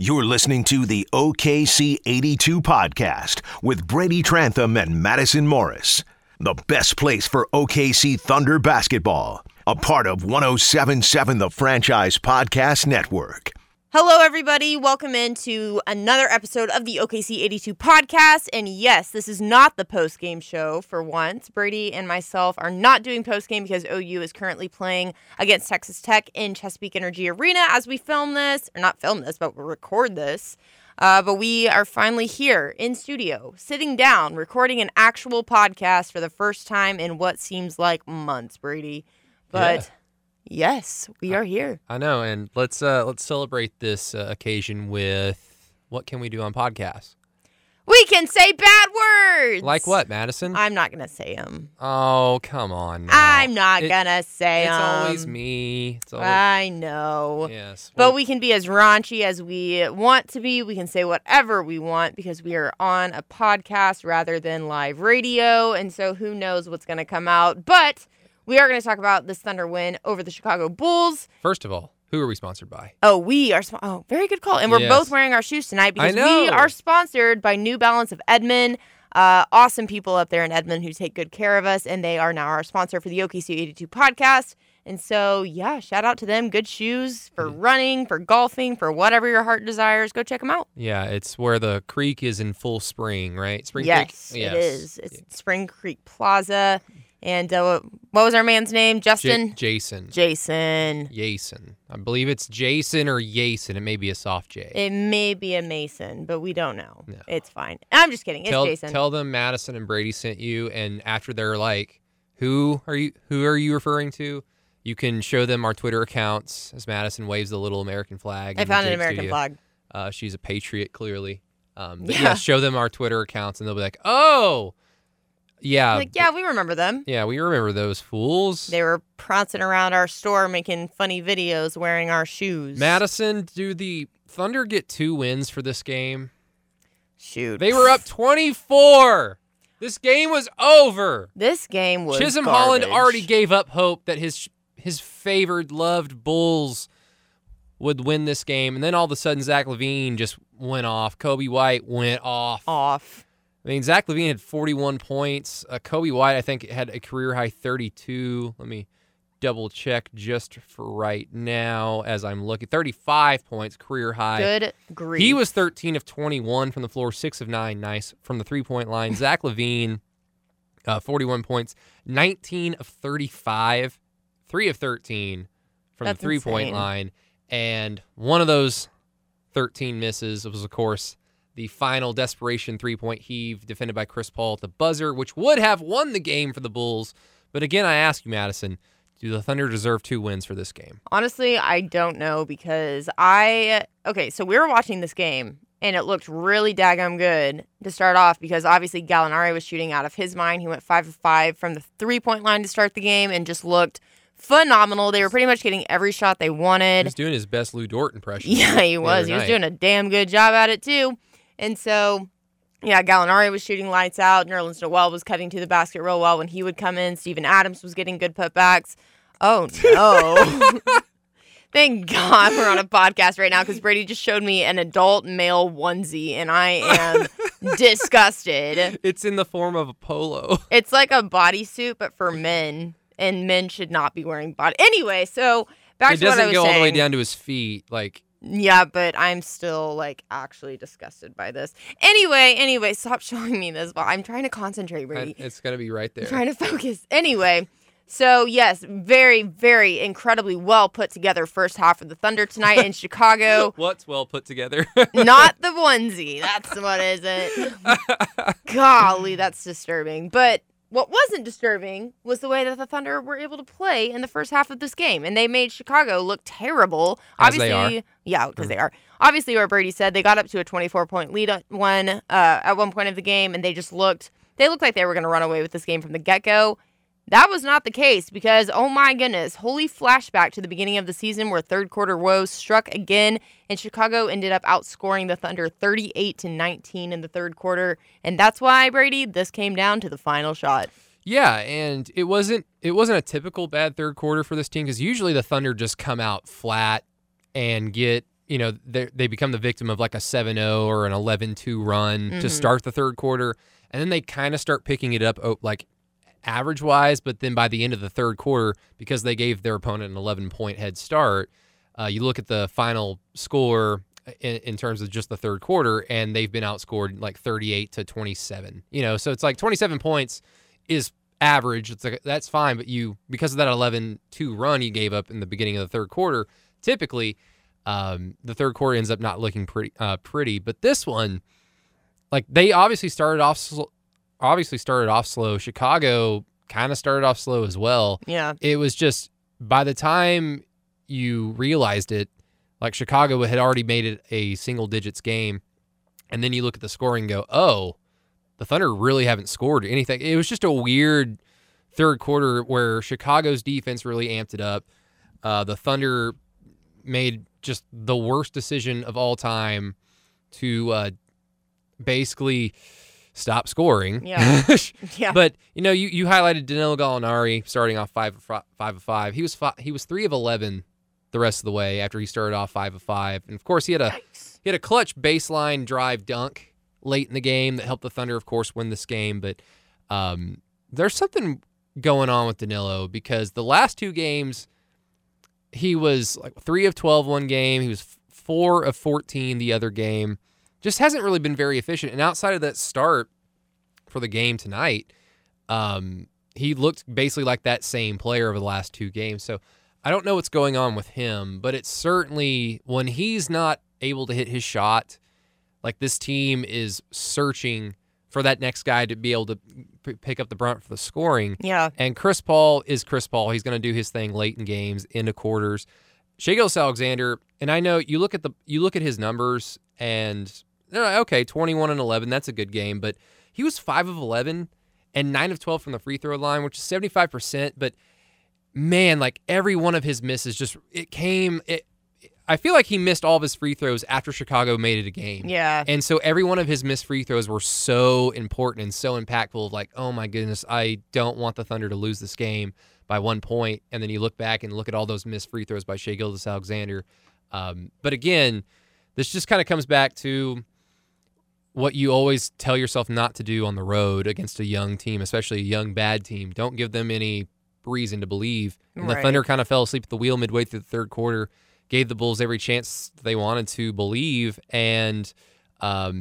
You're listening to the OKC82 podcast with Brady Trantham and Madison Morris. The best place for OKC Thunder basketball. A part of 107.7 The Franchise Podcast Network. Hello, everybody. Welcome into another episode of the OKC82 podcast. And yes, this is not the post-game show for once. Brady and myself are not doing post-game because OU is currently playing against Texas Tech in Chesapeake Energy Arena as we film this. Or not film this, but we'll record this. But we are finally here in studio, sitting down, recording an actual podcast for the first time in what seems like months, Brady. But... yeah. Yes, we are here. I know, and let's celebrate this occasion with what can we do on podcasts? We can say bad words. Like what, Madison? I'm not gonna say them. Oh, come on! Now. I'm not gonna say them. It's always me. It's always... I know. Yes, well, but we can be as raunchy as we want to be. We can say whatever we want because we are on a podcast rather than live radio, and so who knows what's gonna come out, but. We are going to talk about this Thunder win over the Chicago Bulls. First of all, who are we sponsored by? Oh, we are. Oh, very good call. And we're both wearing our shoes tonight because we are sponsored by New Balance of Edmond. Awesome people up there in Edmond who take good care of us. And they are now our sponsor for the OKC82 podcast. And so, yeah, shout out to them. Good shoes for running, for golfing, for whatever your heart desires. Go check them out. Yeah, it's where the creek is in full spring, right? Spring Creek? Yes, it is. It's Spring Creek Plaza. And what was our man's name? Justin? Jason. I believe it's Jason or Yason. It may be a soft J. It may be a Mason, but we don't know. No. It's fine. I'm just kidding. It's Jason. Tell them Madison and Brady sent you, and after they're like, who are you referring to? You can show them our Twitter accounts as Madison waves the little American flag. I found an American flag. She's a patriot, clearly. Yeah, show them our Twitter accounts, and they'll be like, oh... yeah. Like, yeah, we remember them. Yeah, we remember those fools. They were prancing around our store making funny videos wearing our shoes. Madison, do the Thunder get 2 wins for this game? Shoot. They were up 24. This game was over. This game was Chisholm garbage. Holland already gave up hope that his favored, loved Bulls would win this game. And then all of a sudden, Zach LaVine just went off. Kobe White went off. I mean, Zach LaVine had 41 points. Kobe White, I think, had a career-high 32. Let me double-check just for right now as I'm looking. 35 points, career-high. Good grief. He was 13 of 21 from the floor, 6 of 9, nice, from the three-point line. Zach LaVine, 41 points, 19 of 35, 3 of 13 from the three-point line. And one of those 13 misses was, of course, the final desperation three-point heave defended by Chris Paul at the buzzer, which would have won the game for the Bulls. But again, I ask you, Madison, do the Thunder deserve 2 wins for this game? Honestly, I don't know because okay, so we were watching this game, and it looked really daggum good to start off because obviously Gallinari was shooting out of his mind. He went 5 of 5 from the three-point line to start the game and just looked phenomenal. They were pretty much getting every shot they wanted. He was doing his best Lou Dort impression. Yeah, he was. He was doing a damn good job at it, too. And so, yeah, Gallinari was shooting lights out. Nerlens Noel was cutting to the basket real well when he would come in. Steven Adams was getting good putbacks. Oh, no. Thank God we're on a podcast right now because Brady just showed me an adult male onesie, and I am disgusted. It's in the form of a polo. It's like a bodysuit, but for men, and men should not be wearing body. Anyway, so back to what I was saying. It doesn't go all the way down to his feet, like. Yeah, but I'm still, like, actually disgusted by this. Anyway, stop showing me this. I'm trying to concentrate, Brady. It's going to be right there. I'm trying to focus. Anyway, so, yes, very, very incredibly well put together first half of the Thunder tonight in Chicago. What's well put together? Not the onesie. That's what isn't. Golly, that's disturbing. But what wasn't disturbing was the way that the Thunder were able to play in the first half of this game, and they made Chicago look terrible. Obviously, because they are. Obviously, what Brady said, they got up to a 24-point lead at one point of the game, and they looked like they were going to run away with this game from the get-go. That was not the case because, oh my goodness, holy flashback to the beginning of the season where third-quarter woes struck again, and Chicago ended up outscoring the Thunder 38-19 in the third quarter. And that's why, Brady, this came down to the final shot. Yeah, and it wasn't a typical bad third quarter for this team because usually the Thunder just come out flat and get you know, they become the victim of like a 7-0 or an 11-2 run to start the third quarter. And then they kind of start picking it up like average-wise, but then by the end of the third quarter, because they gave their opponent an 11-point head start, you look at the final score in terms of just the third quarter, and they've been outscored like 38-27. You know, so it's like 27 points is average. It's like, that's fine, but you, because of that 11-2 run you gave up in the beginning of the third quarter, typically the third quarter ends up not looking pretty. But this one, like, they obviously started off slow. Chicago kind of started off slow as well. Yeah. It was just by the time you realized it, like, Chicago had already made it a single digits game. And then you look at the scoring and go, oh, the Thunder really haven't scored anything. It was just a weird third quarter where Chicago's defense really amped it up. The Thunder made just the worst decision of all time to basically stop scoring. Yeah. Yeah. But, you know, you highlighted Danilo Gallinari starting off 5 of 5. He was 3 of 11 the rest of the way after he started off 5 of 5. And, of course, he had a clutch baseline drive dunk late in the game that helped the Thunder, of course, win this game. But there's something going on with Danilo, because the last two games he was like 3 of 12 one game. He was 4 of 14 the other game. Just hasn't really been very efficient. And outside of that start for the game tonight, he looked basically like that same player over the last two games. So I don't know what's going on with him, but it's certainly when he's not able to hit his shot, like, this team is searching for that next guy to be able to pick up the brunt for the scoring. Yeah. And Chris Paul is Chris Paul. He's going to do his thing late in games, into quarters. Shai Gilgeous-Alexander, and I know you look at his numbers and, okay, 21 and 11, that's a good game. But he was 5 of 11 and 9 of 12 from the free throw line, which is 75%. But, man, like, every one of his misses just, I feel like he missed all of his free throws after Chicago made it a game. Yeah. And so every one of his missed free throws were so important and so impactful of, like, oh, my goodness, I don't want the Thunder to lose this game by 1 point. And then you look back and look at all those missed free throws by Shai Gilgeous-Alexander. But, again, this just kind of comes back to what you always tell yourself not to do on the road against a young team, especially a young, bad team. Don't give them any reason to believe. And the Thunder kind of fell asleep at the wheel midway through the third quarter, gave the Bulls every chance they wanted to believe. And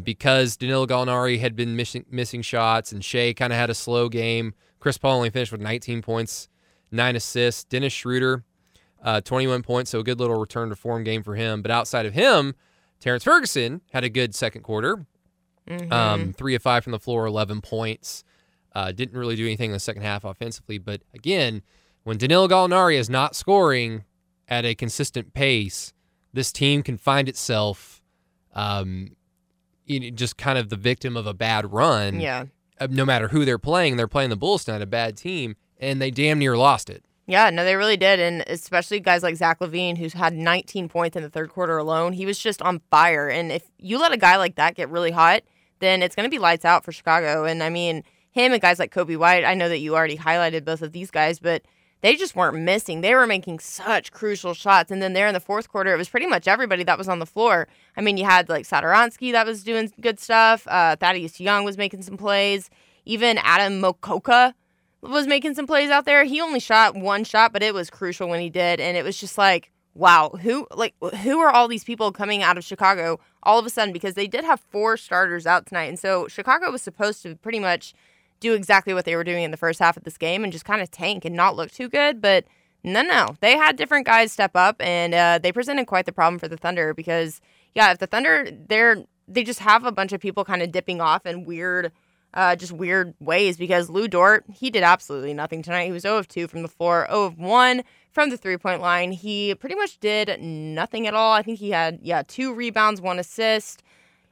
because Danilo Gallinari had been missing shots and Shai kind of had a slow game, Chris Paul only finished with 19 points, 9 assists. Dennis Schroeder, 21 points, so a good little return to form game for him. But outside of him, Terrence Ferguson had a good second quarter, 3 of 5 from the floor, 11 points. Didn't really do anything in the second half offensively. But, again, when Danilo Gallinari is not scoring at a consistent pace, this team can find itself just kind of the victim of a bad run. Yeah. No matter who they're playing. They're playing the Bulls tonight, a bad team, and they damn near lost it. Yeah, no, they really did, and especially guys like Zach LaVine, who's had 19 points in the third quarter alone. He was just on fire, and if you let a guy like that get really hot, then it's going to be lights out for Chicago. And, I mean, him and guys like Kobe White, I know that you already highlighted both of these guys, but they just weren't missing. They were making such crucial shots, and then there in the fourth quarter, it was pretty much everybody that was on the floor. I mean, you had, like, Satoransky that was doing good stuff. Thaddeus Young was making some plays. Even Adam Mokoka was making some plays out there. He only shot one shot, but it was crucial when he did. And it was just like, wow, who are all these people coming out of Chicago all of a sudden? Because they did have 4 starters out tonight. And so Chicago was supposed to pretty much do exactly what they were doing in the first half of this game and just kind of tank and not look too good. But no, they had different guys step up, and they presented quite the problem for the Thunder because, yeah, if the Thunder, they just have a bunch of people kind of dipping off in weird ways, because Lou Dort, he did absolutely nothing tonight. He was 0 of 2 from the floor, 0 of 1 from the three-point line. He pretty much did nothing at all. I think he had, 2 rebounds, 1 assist.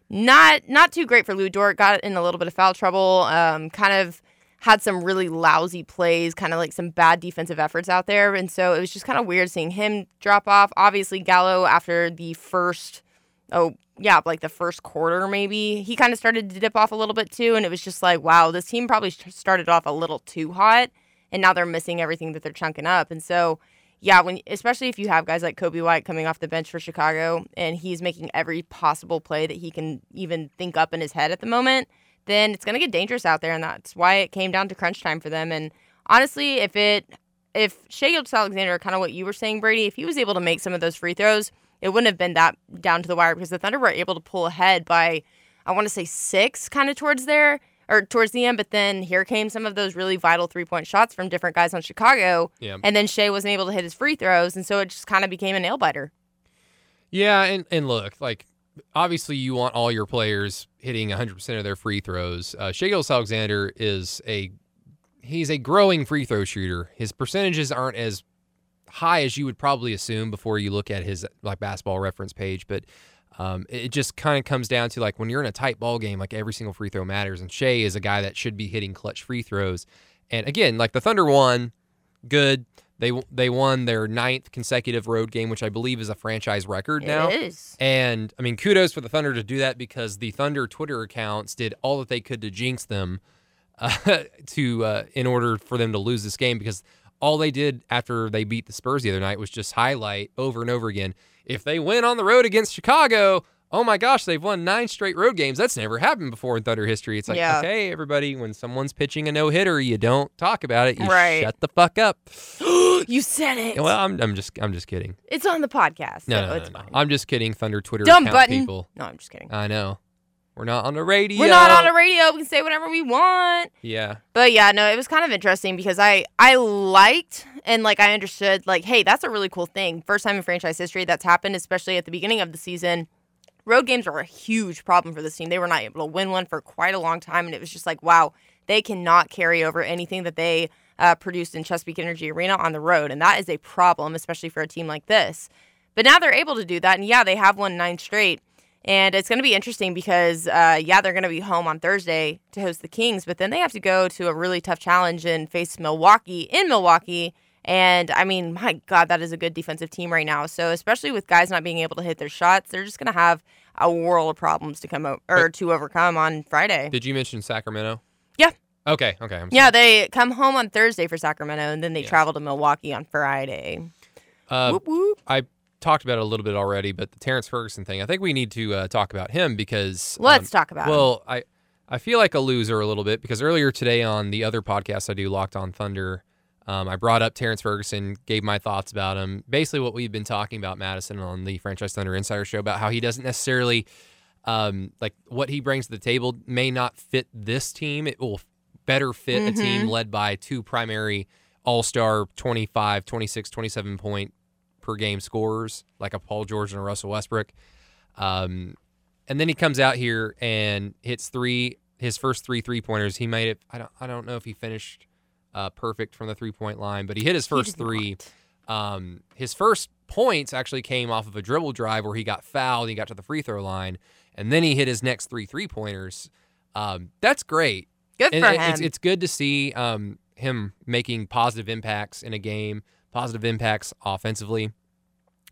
Not too great for Lou Dort. Got in a little bit of foul trouble. Kind of had some really lousy plays, kind of like some bad defensive efforts out there. And so it was just kind of weird seeing him drop off. Obviously, Gallo, after the first... the first quarter maybe, he kind of started to dip off a little bit too, and it was just like, wow, this team probably started off a little too hot, and now they're missing everything that they're chunking up. And so, yeah, when especially if you have guys like Kobe White coming off the bench for Chicago and he's making every possible play that he can even think up in his head at the moment, then it's going to get dangerous out there, and that's why it came down to crunch time for them. And honestly, if Shai Gilgeous-Alexander, kind of what you were saying, Brady, if he was able to make some of those free throws, it wouldn't have been that down to the wire because the Thunder were able to pull ahead by, I want to say, 6 kind of towards the end, but then here came some of those really vital three-point shots from different guys on Chicago, yeah. And then Shai wasn't able to hit his free throws, and so it just kind of became a nail-biter. Yeah, and look, like, obviously you want all your players hitting 100% of their free throws. Shai Gilgeous-Alexander he's a growing free throw shooter. His percentages aren't as high as you would probably assume before you look at his like basketball reference page, but it just kind of comes down to like when you're in a tight ball game, like every single free throw matters. And Shai is a guy that should be hitting clutch free throws. And again, like the Thunder won, good. They won their 9th consecutive road game, which I believe is a franchise record now. It is. And I mean, kudos for the Thunder to do that because the Thunder Twitter accounts did all that they could to jinx them in order for them to lose this game because all they did after they beat the Spurs the other night was just highlight over and over again. If they win on the road against Chicago, oh my gosh, they've won 9 straight road games. That's never happened before in Thunder history. It's like, yeah. Okay, everybody, when someone's pitching a no-hitter, you don't talk about it. You shut the fuck up. You said it. Well, I'm just kidding. It's on the podcast. No, it's fine. I'm just kidding. Thunder Twitter dumb account button. People. No, I'm just kidding. I know. We're not on the radio. We can say whatever we want. Yeah. But yeah, no, it was kind of interesting because I liked and like I understood like, hey, that's a really cool thing. First time in franchise history that's happened, especially at the beginning of the season. Road games are a huge problem for this team. They were not able to win one for quite a long time, and it was just like, wow, they cannot carry over anything that they produced in Chesapeake Energy Arena on the road, and that is a problem, especially for a team like this. But now they're able to do that, and yeah, they have won 9 straight. And it's going to be interesting because, they're going to be home on Thursday to host the Kings, but then they have to go to a really tough challenge and face Milwaukee in Milwaukee. And, I mean, my God, that is a good defensive team right now. So, especially with guys not being able to hit their shots, they're just going to have a world of problems to overcome on Friday. Did you mention Sacramento? Yeah. Okay. I'm sorry. Yeah, they come home on Thursday for Sacramento, and then they travel to Milwaukee on Friday. Whoop, whoop. I talked about it a little bit already, but the Terrence Ferguson thing, I think we need to talk about him because... Let's talk about him. Well, I feel like a loser a little bit because earlier today on the other podcast I do, Locked On Thunder, I brought up Terrence Ferguson, gave my thoughts about him, basically what we've been talking about, Madison, on the Franchise Thunder Insider Show, about how he doesn't necessarily... like, what he brings to the table may not fit this team. It will better fit a team led by 2 primary all-star 25, 26, 27-point per game scorers, like a Paul George and a Russell Westbrook. And then he comes out here and hits his first 3 three-pointers. He made it. I don't know if he finished perfect from the three-point line, but he hit his first 3. His first points actually came off of a dribble drive where he got fouled. He got to the free throw line, and then he hit his next 3 three-pointers. That's great. Good for him. It's good to see him making positive impacts in a game. Positive impacts offensively.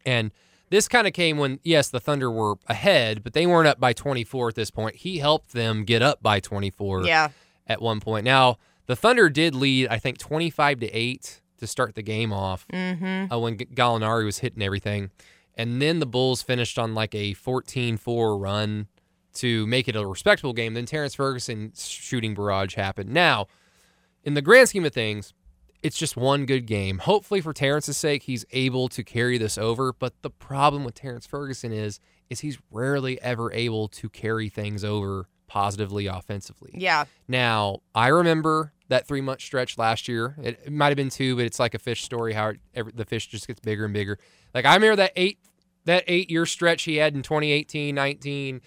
And this kind of came when, yes, the Thunder were ahead, but they weren't up by 24 at this point. He helped them get up by 24 at one point. Now, the Thunder did lead, I think, 25-8 to start the game off when Gallinari was hitting everything. And then the Bulls finished on like a 14-4 run to make it a respectable game. Then Terrence Ferguson's shooting barrage happened. Now, in the grand scheme of things, it's just one good game. Hopefully for Terrence's sake, he's able to carry this over. But the problem with Terrence Ferguson is he's rarely ever able to carry things over positively offensively. Yeah. Now, I remember that 3-month stretch last year. It might have been 2, but it's like a fish story, how the fish just gets bigger and bigger. Like, I remember that 8-year stretch he had in 2018, 19,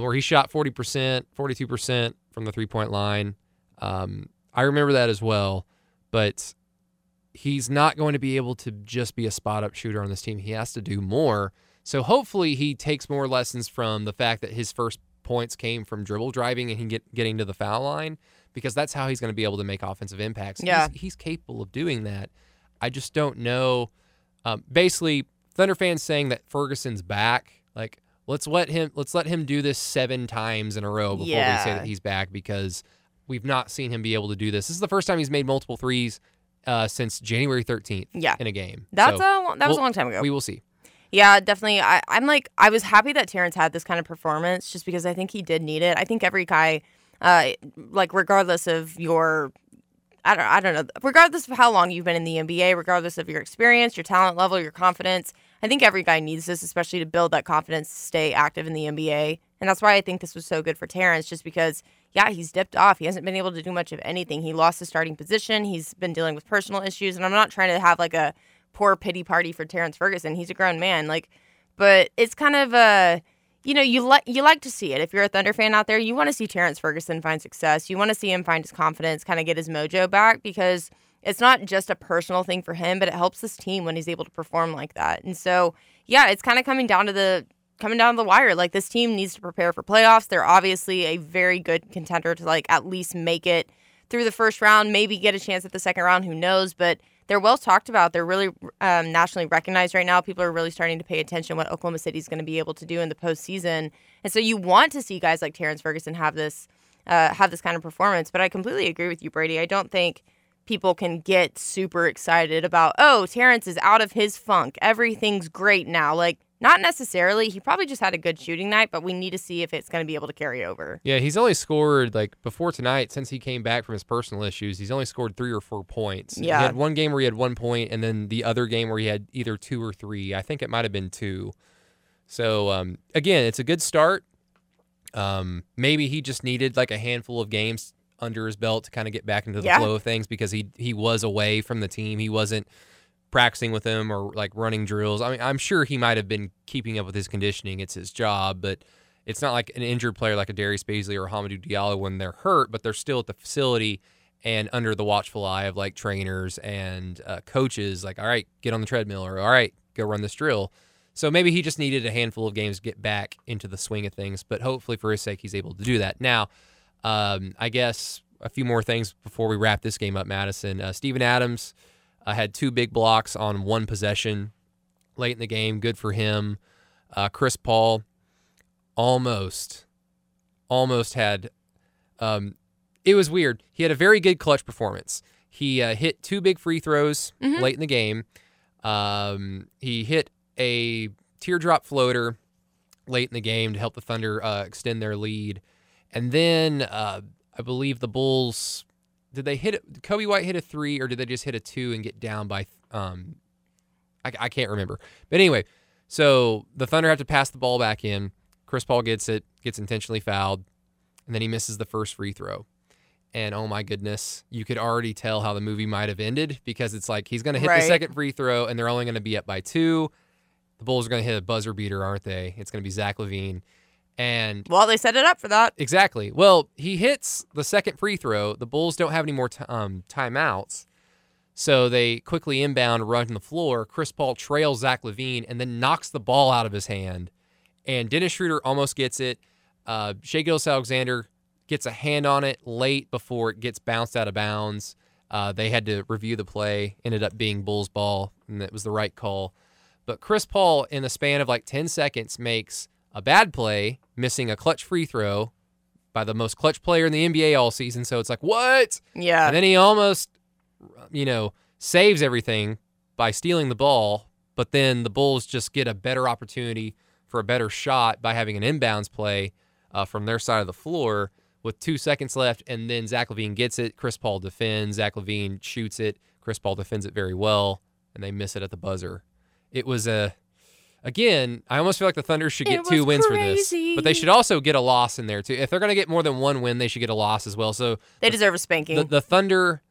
where he shot 40%, 42% from the three-point line. I remember that as well. But he's not going to be able to just be a spot-up shooter on this team. He has to do more. So hopefully he takes more lessons from the fact that his first points came from dribble driving and getting to the foul line, because that's how he's going to be able to make offensive impacts. Yeah. He's capable of doing that. I just don't know. Basically, Thunder fans saying that Ferguson's back. Like, let's let him do this 7 times in a row before we say that he's back, because we've not seen him be able to do this. This is the first time he's made multiple threes since January 13th in a game. That was a long time ago. We will see. Yeah, definitely. I was happy that Terrence had this kind of performance just because I think he did need it. I think every guy, regardless of your... I don't know. Regardless of how long you've been in the NBA, regardless of your experience, your talent level, your confidence, I think every guy needs this, especially to build that confidence to stay active in the NBA. And that's why I think this was so good for Terrence, just because, he's dipped off. He hasn't been able to do much of anything. He lost his starting position. He's been dealing with personal issues. And I'm not trying to have, a poor pity party for Terrence Ferguson. He's a grown man. But it's kind of a... You like to see it. If you're a Thunder fan out there, you want to see Terrence Ferguson find success. You want to see him find his confidence, kind of get his mojo back, because it's not just a personal thing for him, but it helps this team when he's able to perform like that. And so, it's kind of coming down to the wire. This team needs to prepare for playoffs. They're obviously a very good contender to at least make it through the first round, maybe get a chance at the second round. Who knows? But they're well talked about. They're really nationally recognized right now. People are really starting to pay attention what Oklahoma City is going to be able to do in the postseason. And so you want to see guys like Terrence Ferguson have this kind of performance. But I completely agree with you, Brady. I don't think people can get super excited about, Terrence is out of his funk. Everything's great now. Not necessarily. He probably just had a good shooting night, but we need to see if it's going to be able to carry over. Yeah, he's only scored, before tonight, since he came back from his personal issues, he's only scored 3 or 4 points. Yeah. He had one game where he had 1 point, and then the other game where he had either 2 or 3. I think it might have been 2. So, again, it's a good start. Maybe he just needed, a handful of games under his belt to kind of get back into the flow of things because he was away from the team. He wasn't practicing with him or running drills. I mean, I'm sure he might have been keeping up with his conditioning. It's his job, but it's not like an injured player like a Darius Bazley or Hamidou Diallo when they're hurt, but they're still at the facility and under the watchful eye of trainers and coaches. All right, get on the treadmill, or all right, go run this drill. So maybe he just needed a handful of games to get back into the swing of things, but hopefully for his sake, he's able to do that. Now, I guess a few more things before we wrap this game up, Madison. Steven Adams, had 2 big blocks on 1 possession late in the game. Good for him. Chris Paul almost had it was weird. He had a very good clutch performance. He hit 2 big free throws late in the game. He hit a teardrop floater late in the game to help the Thunder extend their lead. And then I believe the Bulls... Did Kobe White hit a 3, or did they just hit a 2 and get down by, I can't remember. But anyway, so the Thunder have to pass the ball back in. Chris Paul gets it, gets intentionally fouled, and then he misses the first free throw. And oh my goodness, you could already tell how the movie might have ended, because it's he's going to hit the second free throw and they're only going to be up by 2. The Bulls are going to hit a buzzer beater, aren't they? It's going to be Zach LaVine. And well, they set it up for that. Exactly. Well, he hits the second free throw. The Bulls don't have any more timeouts, so they quickly inbound, run to the floor. Chris Paul trails Zach LaVine and then knocks the ball out of his hand. And Dennis Schroeder almost gets it. Shai Gilgeous-Alexander gets a hand on it late before it gets bounced out of bounds. They had to review the play. Ended up being Bulls ball, and that was the right call. But Chris Paul, in the span of 10 seconds, makes a bad play, missing a clutch free throw by the most clutch player in the NBA all season. So it's what? Yeah. And then he almost, saves everything by stealing the ball. But then the Bulls just get a better opportunity for a better shot by having an inbounds play from their side of the floor with 2 seconds left. And then Zach LaVine gets it. Chris Paul defends. Zach LaVine shoots it. Chris Paul defends it very well. And they miss it at the buzzer. It was Again, I almost feel the Thunder should get 2 wins for this. But they should also get a loss in there, too. If they're going to get more than 1 win, they should get a loss as well. So they deserve a spanking. The Thunder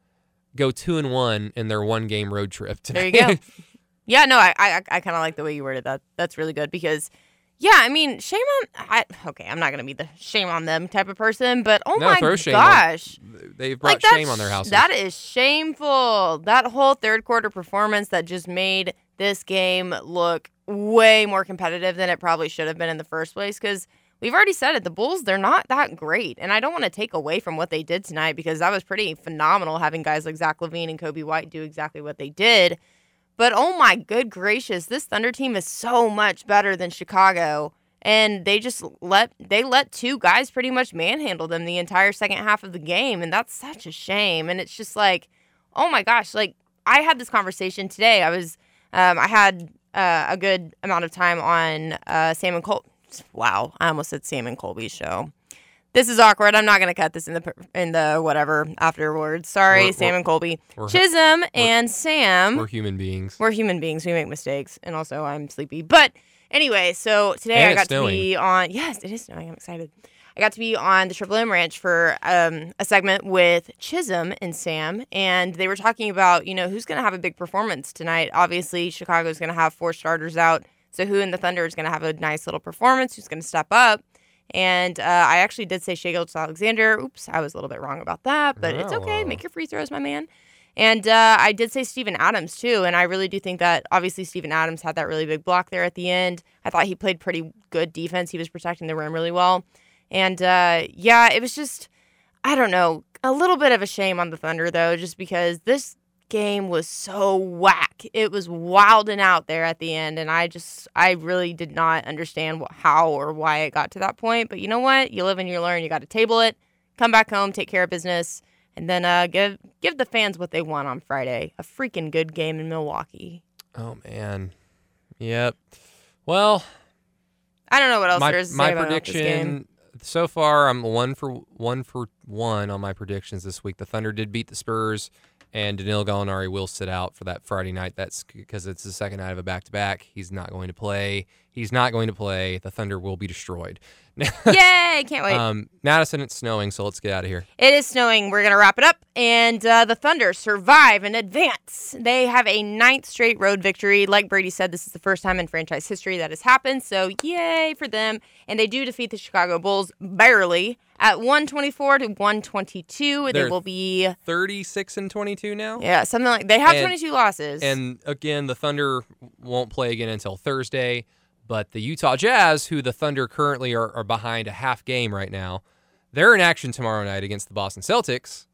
go 2-1 in their 1-game road trip today. There you go. Yeah, no, I kind of like the way you worded that. That's really good because, shame on... I'm not going to be the shame on them type of person, but gosh. They've brought shame on their house. That is shameful. That whole third-quarter performance that just made this game look way more competitive than it probably should have been in the first place, because we've already said it, the Bulls, they're not that great, and I don't want to take away from what they did tonight because that was pretty phenomenal having guys like Zach LaVine and Kobe White do exactly what they did, but oh my good gracious, this Thunder team is so much better than Chicago, and they just let 2 guys pretty much manhandle them the entire second half of the game, and that's such a shame, and it's just oh my gosh, I had this conversation today. I was I had a good amount of time on Sam and Colby. Wow, I almost said Sam and Colby's show. This is awkward. I'm not going to cut this in the whatever afterwards. Sorry, Sam and Colby. Chisholm and Sam. We're human beings. We're human beings. We make mistakes. And also, I'm sleepy. But anyway, so today I got to be on. Yes, it is snowing. I'm excited. I got to be on the Triple M Ranch for a segment with Chisholm and Sam, and they were talking about, you know, who's going to have a big performance tonight. Obviously, Chicago's going to have four starters out, so who in the Thunder is going to have a nice little performance, who's going to step up. And I actually did say Shai Gilgeous-Alexander. Oops, I was a little bit wrong about that, but it's okay. Make your free throws, my man. And I did say Steven Adams, too, and I really do think that, obviously, Steven Adams had that really big block there at the end. I thought he played pretty good defense. He was protecting the rim really well. And, yeah, it was just, I don't know, a little bit of a shame on the Thunder, though, just because this game was so whack. It was wilding out there at the end, and I really did not understand how or why it got to that point. But you know what? You live and you learn. You got to table it, come back home, take care of business, and then give the fans what they want on Friday. A freaking good game in Milwaukee. Oh, man. Yep. Well, I don't know what else there is to say about this game. So far, I'm one for one on my predictions this week. The Thunder did beat the Spurs, and Danilo Gallinari will sit out for that Friday night. That's because it's the second night of a back-to-back. He's not going to play. The Thunder will be destroyed. Yay! Can't wait. Madison, it's snowing, so let's get out of here. It is snowing. We're going to wrap it up, and the Thunder survive and advance. They have a 9th straight road victory. Like Brady said, this is the first time in franchise history that has happened, so yay for them. And they do defeat the Chicago Bulls barely at 124 to 122. They will be 36 and 22 now? Yeah, something like that. They have 22 losses. And again, the Thunder won't play again until Thursday. But the Utah Jazz, who the Thunder currently are behind a half game right now, they're in action tomorrow night against the Boston Celtics.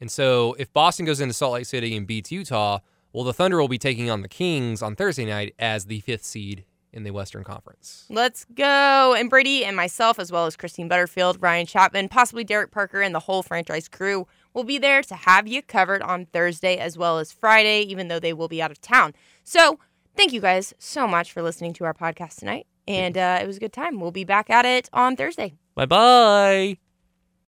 And so if Boston goes into Salt Lake City and beats Utah, well, the Thunder will be taking on the Kings on Thursday night as the 5th seed in the Western Conference. Let's go. And Brady and myself, as well as Christine Butterfield, Ryan Chapman, possibly Derek Parker, and the whole franchise crew will be there to have you covered on Thursday as well as Friday, even though they will be out of town. So thank you guys so much for listening to our podcast tonight, and it was a good time. We'll be back at it on Thursday. Bye-bye.